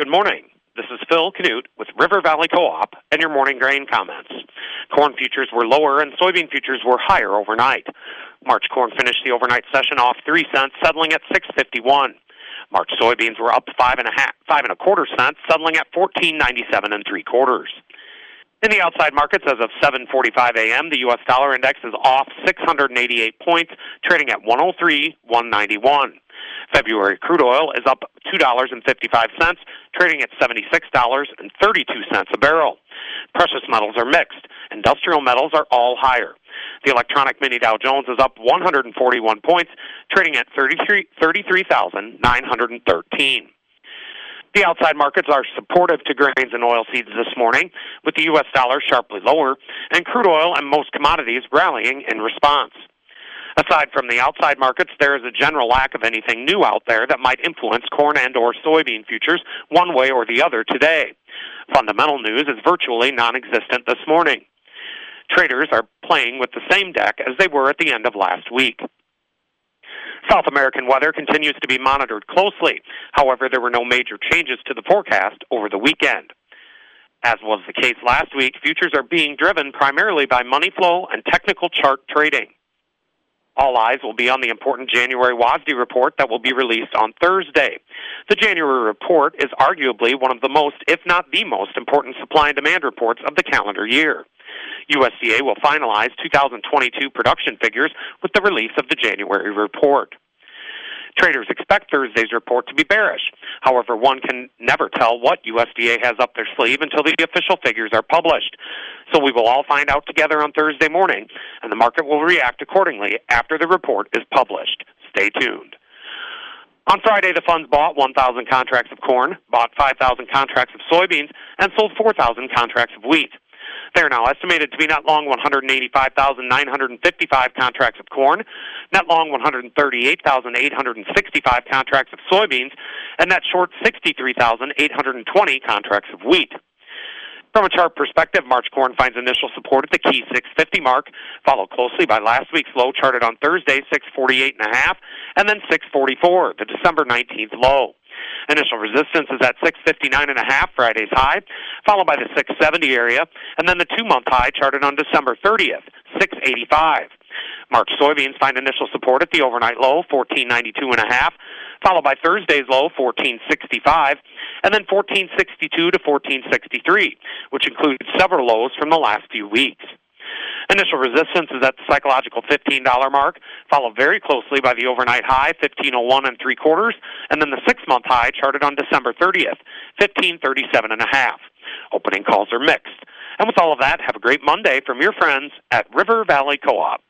Good morning. This is Phil Knute with River Valley Co-op and your morning grain comments. Corn futures were lower and soybean futures were higher overnight. March corn finished the overnight session off 3 cents, settling at $6.51. March soybeans were up 5 and a quarter cents, settling at $14.97 and three quarters. In the outside markets, as of 7:45 a.m., the U.S. dollar index is off 688 points, trading at 103.191. February crude oil is up $2.55, trading at $76.32 a barrel. Precious metals are mixed. Industrial metals are all higher. The electronic mini Dow Jones is up 141 points, trading at 33,913. The outside markets are supportive to grains and oilseeds this morning, with the U.S. dollar sharply lower and crude oil and most commodities rallying in response. Aside from the outside markets, there is a general lack of anything new out there that might influence corn and or soybean futures one way or the other today. Fundamental news is virtually non-existent this morning. Traders are playing with the same deck as they were at the end of last week. South American weather continues to be monitored closely. However, there were no major changes to the forecast over the weekend. As was the case last week, futures are being driven primarily by money flow and technical chart trading. All eyes will be on the important January WASDE report that will be released on Thursday. The January report is arguably one of the most, if not the most, important supply and demand reports of the calendar year. USDA will finalize 2022 production figures with the release of the January report. Traders expect Thursday's report to be bearish. However, one can never tell what USDA has up their sleeve until the official figures are published. So we will all find out together on Thursday morning, and the market will react accordingly after the report is published. Stay tuned. On Friday, the funds bought 1,000 contracts of corn, bought 5,000 contracts of soybeans, and sold 4,000 contracts of wheat. They are now estimated to be net long 185,955 contracts of corn, net long 138,865 contracts of soybeans, and net short 63,820 contracts of wheat. From a chart perspective, March corn finds initial support at the key 650 mark, followed closely by last week's low charted on Thursday, 648.5, and then 644, the December 19th low. Initial resistance is at 659.5, Friday's high, followed by the 670 area, and then the two-month high charted on December 30th, 685. March soybeans find initial support at the overnight low, 1492.5, followed by Thursday's low, 1465, and then 1462 to 1463, which includes several lows from the last few weeks. Initial resistance is at the psychological $15 mark, followed very closely by the overnight high, 1501 and three quarters, and then the six-month high charted on December 30th, 1537 and a half. Opening calls are mixed. And with all of that, have a great Monday from your friends at River Valley Co-op.